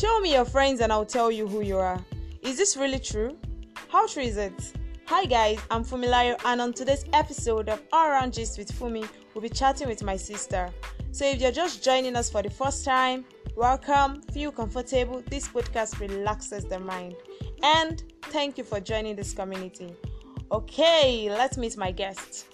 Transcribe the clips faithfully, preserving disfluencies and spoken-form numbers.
Show me your friends and I'll tell you who you are. Is this really true? How true is it? Hi guys, I'm Fumilayo, and on today's episode of All Around Gist with Fumi, we'll be chatting with my sister. So if you're just joining us for the first time, welcome, feel comfortable, this podcast relaxes the mind. And thank you for joining this community. Okay, let's meet my guest.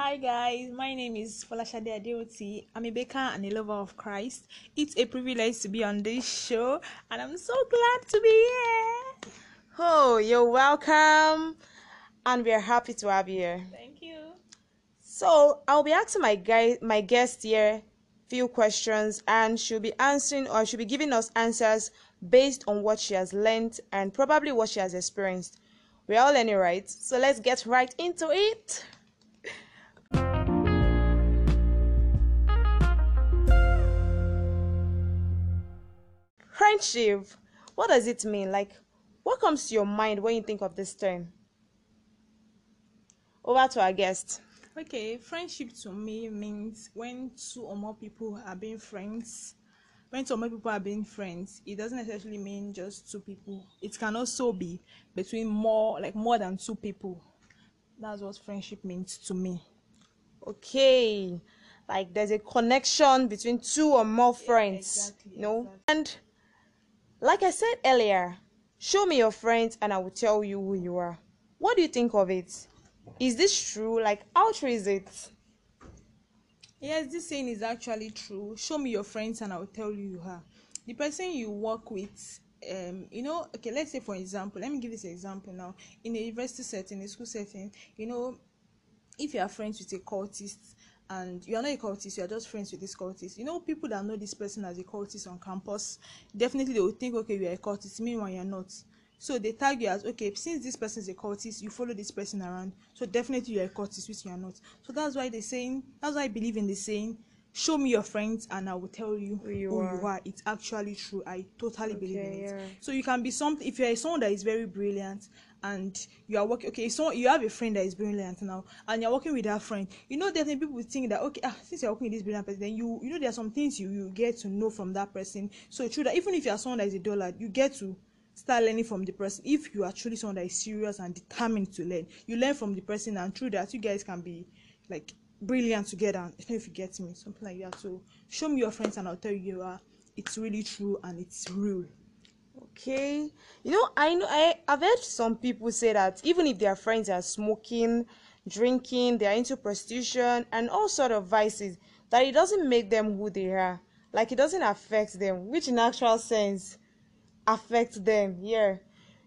Hi guys, my name is Falasha Shade Adeoti. I'm a baker and a lover of Christ. It's a privilege to be on this show and I'm so glad to be here. Oh, you're welcome and we're happy to have you here. Thank you. So, I'll be asking my, guy, my guest here few questions and she'll be answering or she'll be giving us answers based on what she has learned and probably what she has experienced. We're all learning, right? So let's get right into it. Friendship, what does it mean? Like, what comes to your mind when you think of this term? Over to our guest. Okay, friendship to me means when two or more people are being friends. When two or more people are being friends, it doesn't necessarily mean just two people. It can also be between more, like more than two people. That's what friendship means to me. Okay, like there's a connection between two or more friends. Yeah, exactly, you know? Exactly. And like I said earlier, show me your friends and I will tell you who you are. What do you think of it? Is this true? Like, how true is it? Yes, this saying is actually true. Show me your friends and I will tell you who you are. The person you work with, um, you know, okay, let's say for example, let me give this example now. In a university setting, a school setting, you know, if you are friends with a cultist, and you are not a cultist, you are just friends with this cultist. You know, people that know this person as a cultist on campus, definitely they will think, okay, you are a cultist, meanwhile you are not. So they tag you as, okay, since this person is a cultist, you follow this person around, so definitely you are a cultist, which you are not. So that's why they're saying, that's why I believe in the saying, show me your friends and I will tell you who you, who are. you are. It's actually true. I totally okay, believe in yeah. it. So you can be something, if you are someone that is very brilliant, and you are working, okay, so you have a friend that is brilliant now, and you're working with that friend, you know, definitely people think that, okay, ah, since you're working with this brilliant person, then you, you know, there are some things you, you get to know from that person. So true that even if you're someone that is a dollar, you get to start learning from the person. If you are truly someone that is serious and determined to learn, you learn from the person, and through that, you guys can be, like, brilliant together. I don't know if you get me, something like that. So show me your friends and I'll tell you you are. It's really true and it's real. Okay, you know, I know I, I've heard some people say that even if their friends are smoking, drinking, they're into prostitution and all sort of vices, that it doesn't make them who they are. Like, it doesn't affect them, which in actual sense affects them. Yeah,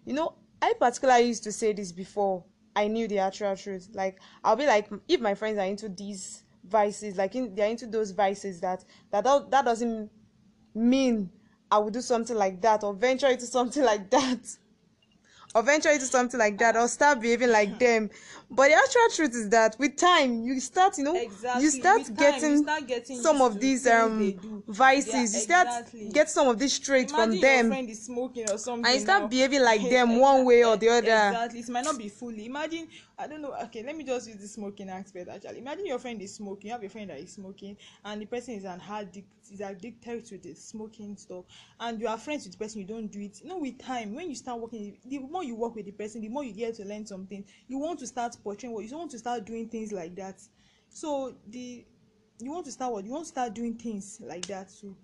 you know, I particularly used to say this before I knew the actual truth. Like, I'll be like, if my friends are into these vices, like in, they're into those vices, that that that doesn't mean I would do something like that, or venture into something like that, or venture into something like that, or start behaving like them. But the actual truth is that with time, you start, you know, exactly. you, start time, getting you start getting some of these um vices. Yeah, you start exactly. get some of these traits Imagine from them. Your friend is smoking or something, and you start now. behaving like them exactly. one way or the other. Exactly, it might not be fully. Imagine, I don't know. Okay, let me just use the smoking aspect actually. Imagine your friend is smoking. You have a friend that is smoking, and the person is an addict, is addicted to the smoking stuff, and you are friends with the person. You don't do it. You know, with time, when you start working, the more you work with the person, the more you get to learn something. You want to start portraying what you want to start doing things like that. So the you want to start what you want to start doing things like that too.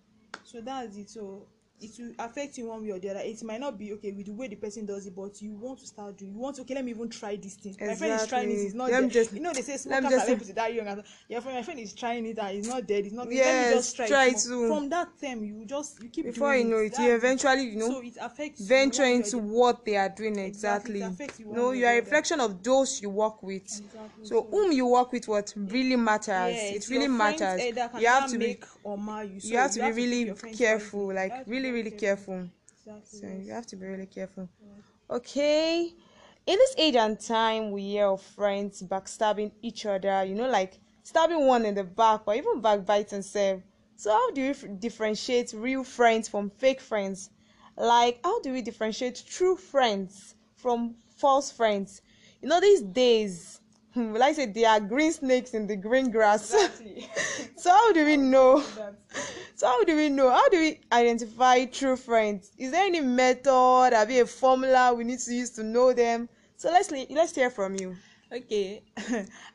So that's it. So it will affect you one way or the other. It might not be okay with the way the person does it, but you want to start doing. You want to, okay, let me even try this thing. Exactly. My friend is trying this. It's not dead. Just, you know, they say smokers are able to die young. And your friend, my friend is trying it. And it's not dead. It's not. Yes, let me just try, try it. Soon. From that time, you just you keep. Before doing you know it, it you eventually you know. So it affects. Venture you into what they are doing exactly. exactly. You no, you are a reflection of those you work with. Exactly. So, so whom you work with, what really matters. Yes, it really matters. You have to be. You have to be really careful. Like really. really careful exactly. so you have to be really careful yeah. Okay, in this age and time we hear of friends backstabbing each other, you know, like stabbing one in the back or even backbiting self. So how do you f- differentiate real friends from fake friends? Like, how do we differentiate true friends from false friends? You know, these days Well, I said there are green snakes in the green grass. Exactly. So how do we know? So how do we know? How do we identify true friends? Is there any method, or be a formula we need to use to know them? So let's let's hear from you. Okay,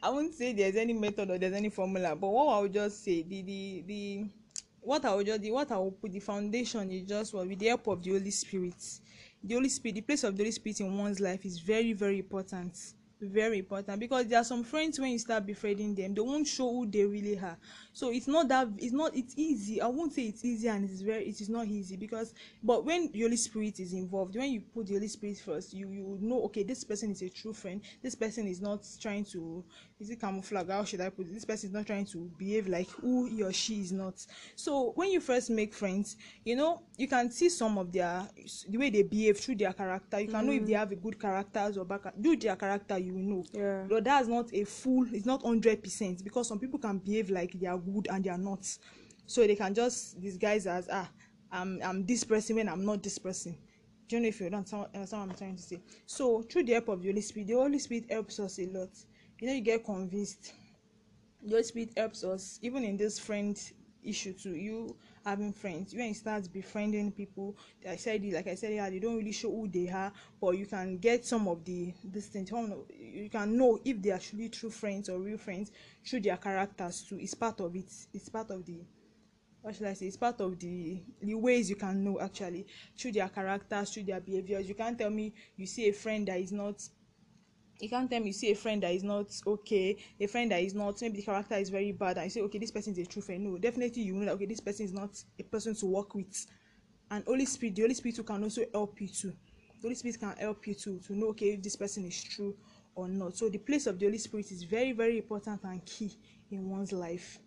I won't say there's any method or there's any formula, but what I would just say, the the the what I would just the what I would put the foundation is just what, with the help of the Holy Spirit. The Holy Spirit, the place of the Holy Spirit in one's life is very, very important. Very important, because there are some friends, when you start befriending them, they won't show who they really are. So it's not that it's not it's easy. I won't say it's easy, and it's very it is not easy, because but when the Holy Spirit is involved, when you put the Holy Spirit first, you you know, okay, this person is a true friend. This person is not trying to is it camouflage? How should I put it? This person is not trying to behave like who he or she is not. So when you first make friends, you know, you can see some of their the way they behave through their character. You can mm-hmm. know if they have a good characters or bad. Do their character you. We know, yeah. But that's not a full, it's not one hundred percent, because some people can behave like they are good and they are not, so they can just disguise as ah i'm i'm this person when I'm not this person. Do you know if you don't understand what I'm trying to say? So through the help of the Holy Spirit, the Holy Spirit helps us a lot. You know, you get convinced. The Holy Spirit helps us even in this friend issue too. You having friends, when you start befriending people, I said like I said yeah, they don't really show who they are, but you can get some of the this thing. You can know if they are actually true friends or real friends through their characters too. It's part of it. It's part of the what should I say? It's part of the the ways you can know actually through their characters, through their behaviors. You can't tell me you see a friend that is not. You can't tell me you see a friend that is not okay, a friend that is not, maybe the character is very bad, and you say, okay, this person is a true friend. No, definitely you know that, okay, this person is not a person to work with. And Holy Spirit, the Holy Spirit who can also help you too. The Holy Spirit can help you too, to know, okay, if this person is true or not. So the place of the Holy Spirit is very, very important and key in one's life.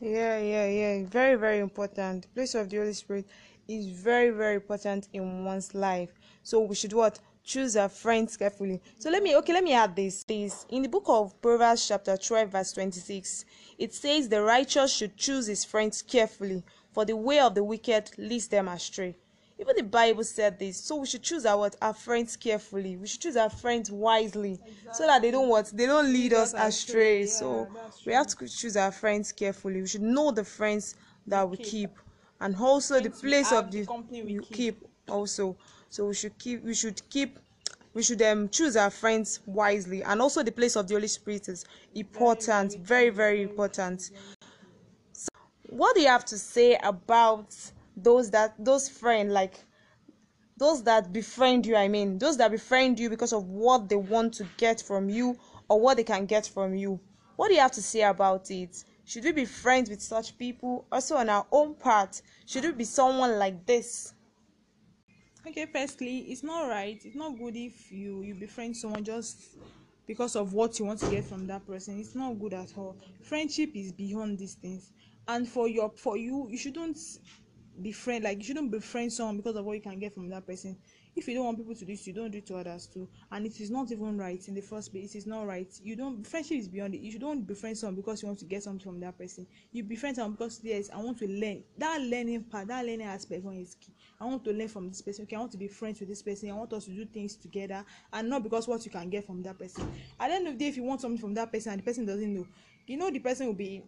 Yeah, yeah, yeah. Very, very important. The place of the Holy Spirit is very, very important in one's life. So we should what? Choose our friends carefully. So let me okay let me add this this in the book of Proverbs chapter twelve verse twenty-six. It says the righteous should choose his friends carefully, for the way of the wicked leads them astray. Even the Bible said this. So we should choose our our friends carefully. We should choose our friends wisely. Exactly. So that they don't what they don't lead us astray. astray. Yeah, so we have to choose our friends carefully. We should know the friends that we, we keep. keep and also friends the place of the company we keep. keep also. So we should keep, we should keep, we should um, choose our friends wisely. And also the place of the Holy Spirit is important, very, very important. So what do you have to say about those that, those friends, like those that befriend you, I mean, those that befriend you because of what they want to get from you or what they can get from you? What do you have to say about it? Should we be friends with such people? Also on our own part, should we be someone like this? Okay, firstly, it's not right. It's not good if you, you befriend someone just because of what you want to get from that person. It's not good at all. Friendship is beyond these things. And for your for you, you shouldn't befriend like you shouldn't befriend someone because of what you can get from that person. If you don't want people to do it, you don't do it to others too. And it is not even right in the first place. It is not right. You don't friendship is beyond it. You don't befriend someone because you want to get something from that person. You befriend someone because yes, I want to learn. That learning part, that learning aspect one is key. I want to learn from this person. Okay, I want to be friends with this person. I want us to do things together, and not because what you can get from that person. At the end of the day, if you want something from that person and the person doesn't know, you know the person will be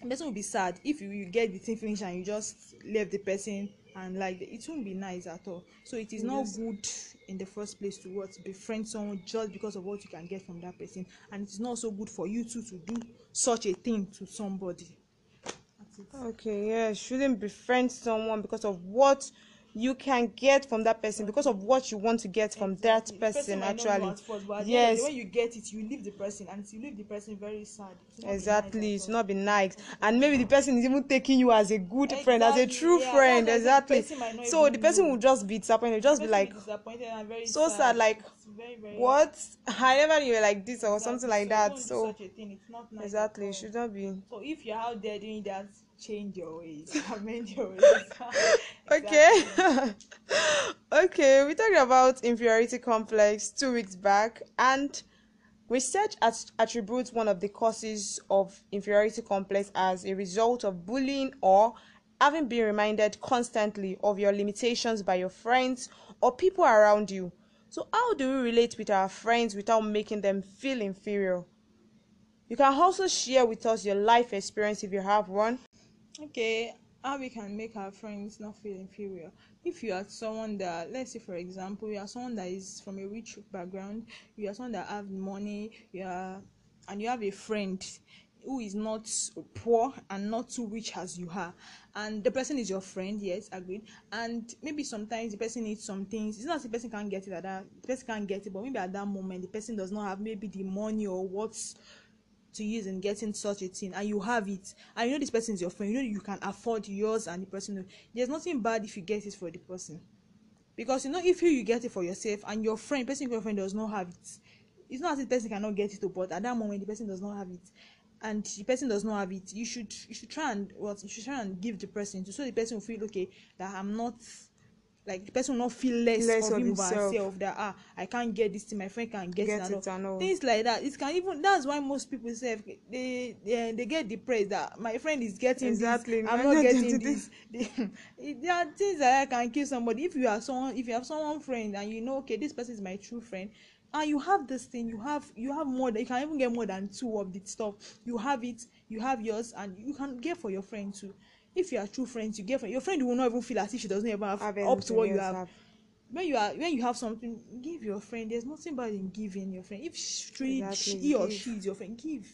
the person will be sad if you, you get the thing finished and you just leave the person. And like it won't be nice at all. So it is not good in the first place to what befriend someone just because of what you can get from that person, and it's not so good for you two to do such a thing to somebody. That's it. Okay, yeah, shouldn't befriend someone because of what you can get from that person, because of what you want to get from exactly. that person, person actually first, yes when you get it you leave the person, and if you leave the person very sad, exactly it's not be nice, and maybe the person is even taking you as a good exactly. friend, as a true yeah, friend exactly the so the person will just be disappointed, just be like be and very so sad, sad like very, very what I never knew like this or exactly. something like so that so such a thing. It's not nice exactly it should not be. So if you're out there doing that, change your ways, amend your ways. Okay. Okay, we talked about inferiority complex two weeks back, and research attributes one of the causes of inferiority complex as a result of bullying or having been reminded constantly of your limitations by your friends or people around you. So how do we relate with our friends without making them feel inferior? You can also share with us your life experience if you have one. Okay, how we can make our friends not feel inferior. If you are someone that, let's say for example, you are someone that is from a rich background, you are someone that have money, you are, and you have a friend who is not poor and not too rich as you are, and the person is your friend, yes, agreed. And maybe sometimes the person needs some things. It's not as the person can't get it at that, the person can't get it, but maybe at that moment the person does not have maybe the money or what's to use in getting such a thing, and you have it, and you know this person is your friend, you know you can afford yours, and the person, there's nothing bad if you get it for the person, because you know if you, you get it for yourself and your friend, person your friend does not have it, it's not as if the person cannot get it, but at that moment the person does not have it, and the person does not have it, you should you should try and what well, you should try and give the person to, so the person will feel okay, that I'm not like the person will not feel less, less of him by himself, that ah I can't get this thing, my friend can get, get it, and all. Things like that. It can even, that's why most people say they they, they get depressed that my friend is getting exactly. this, I'm not getting this. this. There are things that can kill somebody. If you are someone, if you have someone friend and you know okay this person is my true friend, and you have this thing, you have you have more than, you can even get more than two of the stuff. You have it, you have yours, and you can get for your friend too. If you are true friends, you get friends. Your friend will not even feel as if she doesn't ever have, have up to what you have. have. When you are, when you have something, give your friend. There's nothing bad in giving your friend. If she, exactly. she he or she is your friend, give.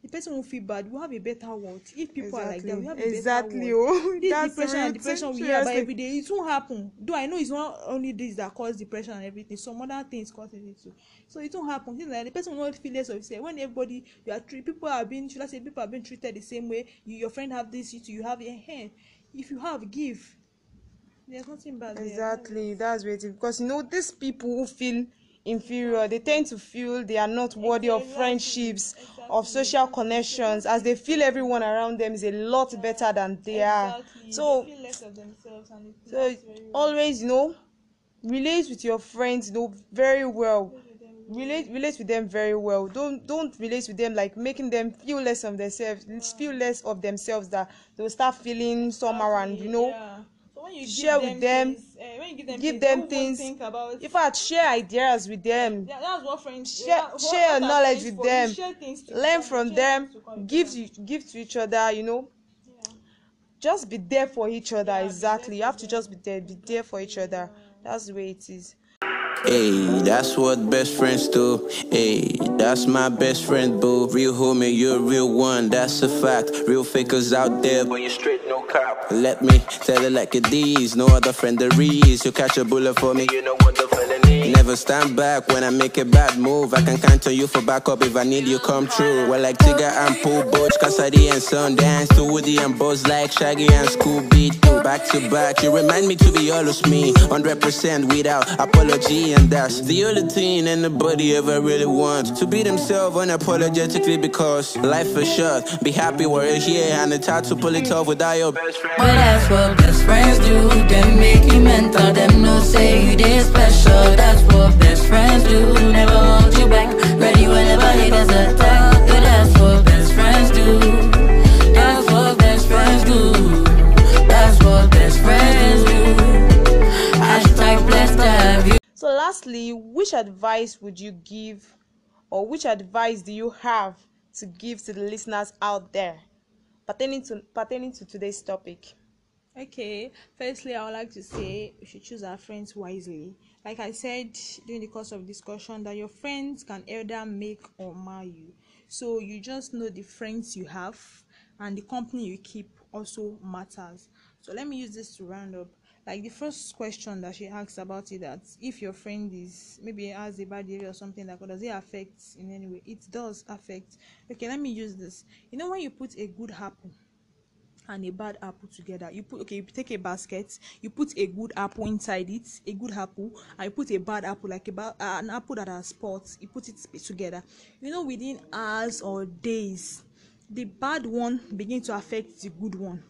The person will feel bad. We have a better world. If people exactly. are like that, we have a exactly. better world. Oh, this that's depression and depression we hear about every day, it won't happen. Though I know it's not only this that causes depression and everything. Some other things causes it too. So it won't happen. Things like the person will not feel less of itself. When everybody, you are treat, people are being, should I say, people are being treated the same way. You, your friend have this, you, too, you have a hand. If you have, give. There's nothing bad. Exactly. There. That's what it is. Because you know these people who feel inferior, they tend to feel they are not worthy exactly. of friendships, exactly. of social connections, as they feel everyone around them is a lot yeah. better than they exactly. are. So they feel less of themselves, and it so always, you know, relate with your friends, you know, very well. Relate, relate with them very well. Don't, don't relate with them like making them feel less of themselves. Yeah. Feel less of themselves that they'll start feeling somehow, exactly. and you know. Yeah. You share them with them, things, uh, when you give them, give them things, think about, in fact share ideas with them, yeah, that's what friends share, what, share what knowledge with them, share to learn from them, give to, give to each other, you know, yeah. just be there for each other, yeah, exactly, you have to them. just be there, be there for each other, yeah. That's the way it is. Hey, that's what best friends do. Hey, that's my best friend, boo. Real homie, you're a real one, that's a fact. Real fakers out there, but you straight, no cap. Let me tell it like it is, no other frienderies. You catch a bullet for me, you know what the felony. Never stand back when I make a bad move. I can count on you for backup if I need you, come true. Well, like Tigger and Pooh, Butch, Cassidy and Sundance, to Woody and Buzz, like Shaggy and Scooby Beat. Back to back, you remind me to be always me, one hundred percent without apology. And that's the only thing anybody ever really wants, to be themselves unapologetically, because life is short. Be happy we're here, and it's hard to pull it off without your best friend. But that's what best friends do. Them make you mental, them no say you they're special. That's what best friends do. Never hold you back, ready whenever haters attack. But that's what best friends do. That's what best friends do. That's what best friends do. Hashtag blessed to have you. So lastly, which advice would you give, or which advice do you have to give to the listeners out there pertaining to pertaining to today's topic? Okay, firstly, I would like to say we should choose our friends wisely. Like I said during the course of discussion, that your friends can either make or mar you. So you just know the friends you have, and the company you keep also matters. So let me use this to round up. Like the first question that she asks about it, that if your friend is maybe has a bad behavior or something, that does it affect in any way? It does affect. Okay, let me use this. You know when you put a good apple and a bad apple together, you put okay, you take a basket, you put a good apple inside it, a good apple, and you put a bad apple, like a ba- uh, an apple that has spots, you put it together. You know within hours or days, the bad one begins to affect the good one.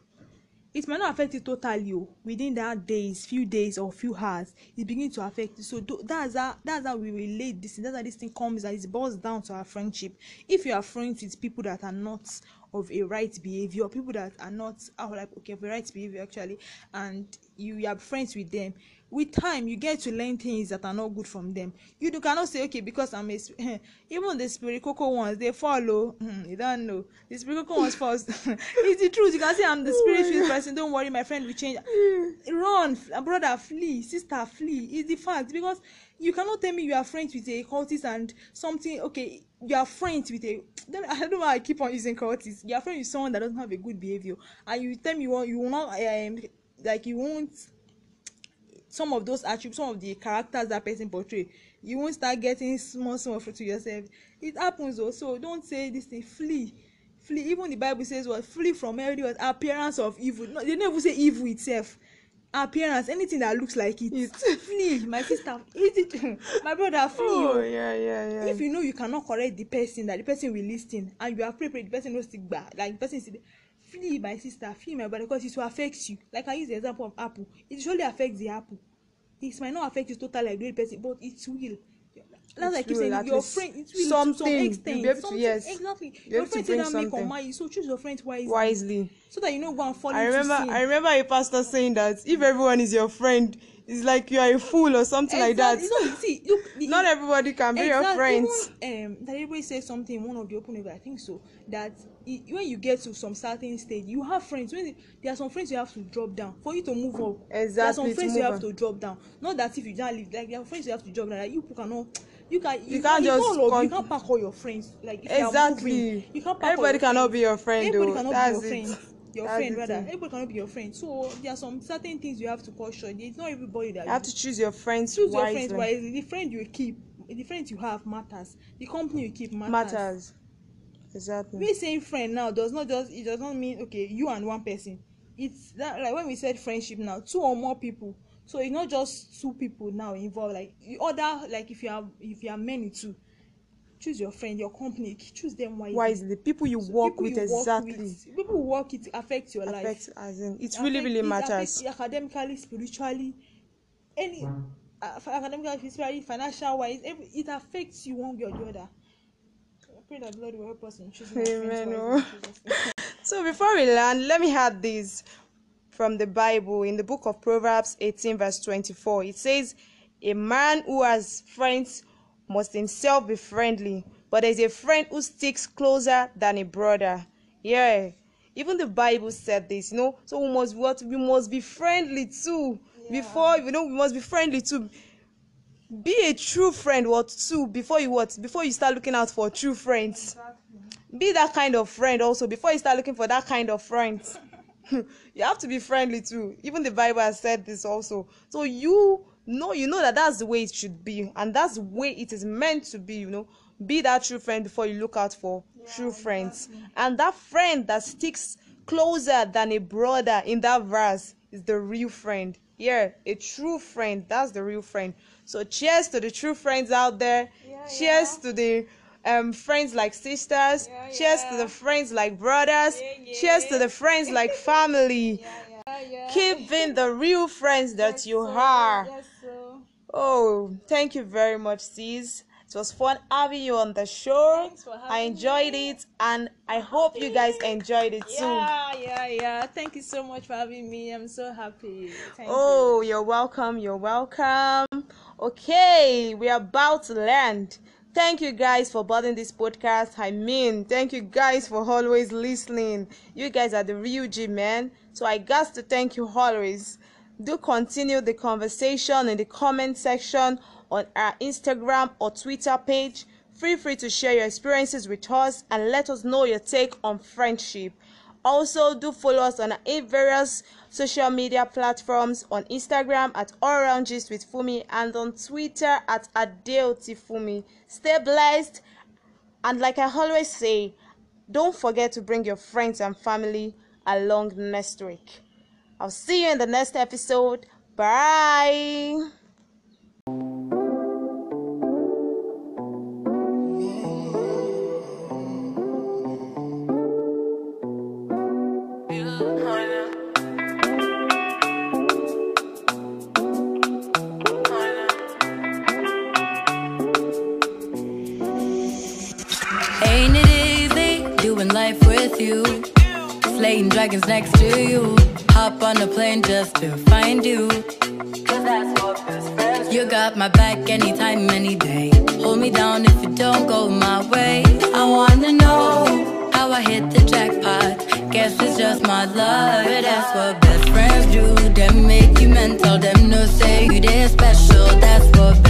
It might not affect it totally within that days, few days or few hours. It begins to affect it. So do, that's how that's how we relate this. That's how this thing comes, that it boils down to our friendship. If you are friends with people that are not of a right behavior, people that are not, oh, like okay, of a right behavior actually, and you, you are friends with them, with time you get to learn things that are not good from them. You do cannot say, okay, because I'm a even the spirit cocoa ones, they follow. You don't know the spirit cocoa ones first. It's the truth. You can say I'm the spirit person. Don't worry, my friend will change. Run, brother, flee, sister, flee. It's the fact, because you cannot tell me you are friends with a cultist and something. Okay, you are friends with a. I don't know why I keep on using cultists. You are friends with someone that doesn't have a good behavior, and you tell me you you will not um, like you won't. Some of those attributes, some of the characters that person portray, you won't start getting small, small fruit to yourself. It happens also. Don't say this thing. Flee, flee. Even the Bible says what? Well, flee from every appearance of evil. No, they never say evil itself. Appearance, anything that looks like it. It's flee, my sister. It, my brother, flee. Oh yeah, yeah, yeah. If you know you cannot correct the person, that the person will listen, and you are prepared, the person will stick back. Like the person said, flee, my sister, flee, my brother, because it will affect you. Like I use the example of apple. It surely affects the apple. It might not affect you totally like the person, but it will. That's like you saying your friend. It will something, to some extent. You'll be able to, yes, exactly. Your friend said that make on money, so choose your friend wisely. Wisely. So that you don't go and fall into sin. I remember, I remember a pastor saying that if everyone is your friend, it's like you are a fool or something exactly. like that. You know, see, look, the, not everybody can be exactly. your friends. Even, um, that everybody said something in one of the open events, I think so, that it, when you get to some certain stage, you have friends. When there are some friends you have to drop down for you to move up. Exactly. There are some friends you have on. to drop down. Not that if you don't live, like there are friends you have to drop down. Like, you cannot. You can. You, you can't just. All you can't pack all your friends. Like if exactly. You, moving, you can't pack everybody all cannot friends. be your friend. Everybody though. cannot That's be your it. friend. Your That's friend rather everybody cannot be your friend, so there are some certain things you have to caution. It's not everybody that you have to choose your friends choose wisely. Your friends wisely. The friend you keep, the friends you have matters. The company you keep matters. matters. Exactly. We saying friend now does not just it does not mean okay you and one person. It's that like when we said friendship now, two or more people. So it's not just two people now involved. Like the other, like if you have if you are many too. Choose your friend, your company. Choose them wisely. Wisely, people you so work people with you exactly. Work with, people who work it affects your affects, life. As in, it really, affect, really matters. Academically, spiritually, any wow. uh, academically, spiritually, financial wise, every, it affects you one way or the other. I pray that God will help us in choosing. Amen. Oh. So before we learn, let me add this from the Bible in the book of Proverbs eighteen, verse twenty-four. It says, "A man who has friends must himself be friendly, but there's a friend who sticks closer than a brother." Yeah, even the Bible said this, you know. So we must what we must be friendly too. Yeah. Before you know, we must be friendly too. Be a true friend, what too? Before you what? Before you start looking out for true friends, exactly. Be that kind of friend also. Before you start looking for that kind of friends, you have to be friendly too. Even the Bible has said this also. So you. No, you know that that's the way it should be, and that's the way it is meant to be, you know. Be that true friend before you look out for yeah, true friends. Exactly. And that friend that sticks closer than a brother in that verse is the real friend. Yeah, a true friend. That's the real friend. So cheers to the true friends out there. Yeah, cheers yeah. to the um friends like sisters. Yeah, cheers yeah. to the friends like brothers. Yeah, yeah. Cheers to the friends like family. Yeah, yeah. Yeah, yeah. Keep being the real friends that yes, you so. are. Yes. Oh, thank you very much, sis. It was fun having you on the show. I enjoyed me. it, and I hope happy. you guys enjoyed it yeah, too. Yeah, yeah, yeah. Thank you so much for having me. I'm so happy. Thank oh, you. You're welcome. You're welcome. Okay, we are about to land. Thank you guys for buying this podcast. I mean, thank you guys for always listening. You guys are the real G, man. So I got to thank you always. Do continue the conversation in the comment section on our Instagram or Twitter page. Feel free to share your experiences with us and let us know your take on friendship. Also, do follow us on our various social media platforms on Instagram at All Around Gist with Fumi and on Twitter at Adeoti Fumi. Stay blessed, and like I always say, don't forget to bring your friends and family along next week. I'll see you in the next episode. Bye. Ain't it easy doing life with you? Slaying dragons next to you. Hop on a plane just to find you, 'cause that's You got my back anytime, any day. Hold me down if it don't go my way. I wanna know how I hit the jackpot. Guess it's just my luck, but that's what best friends do. Them make you mental, them no say you they're special. That's what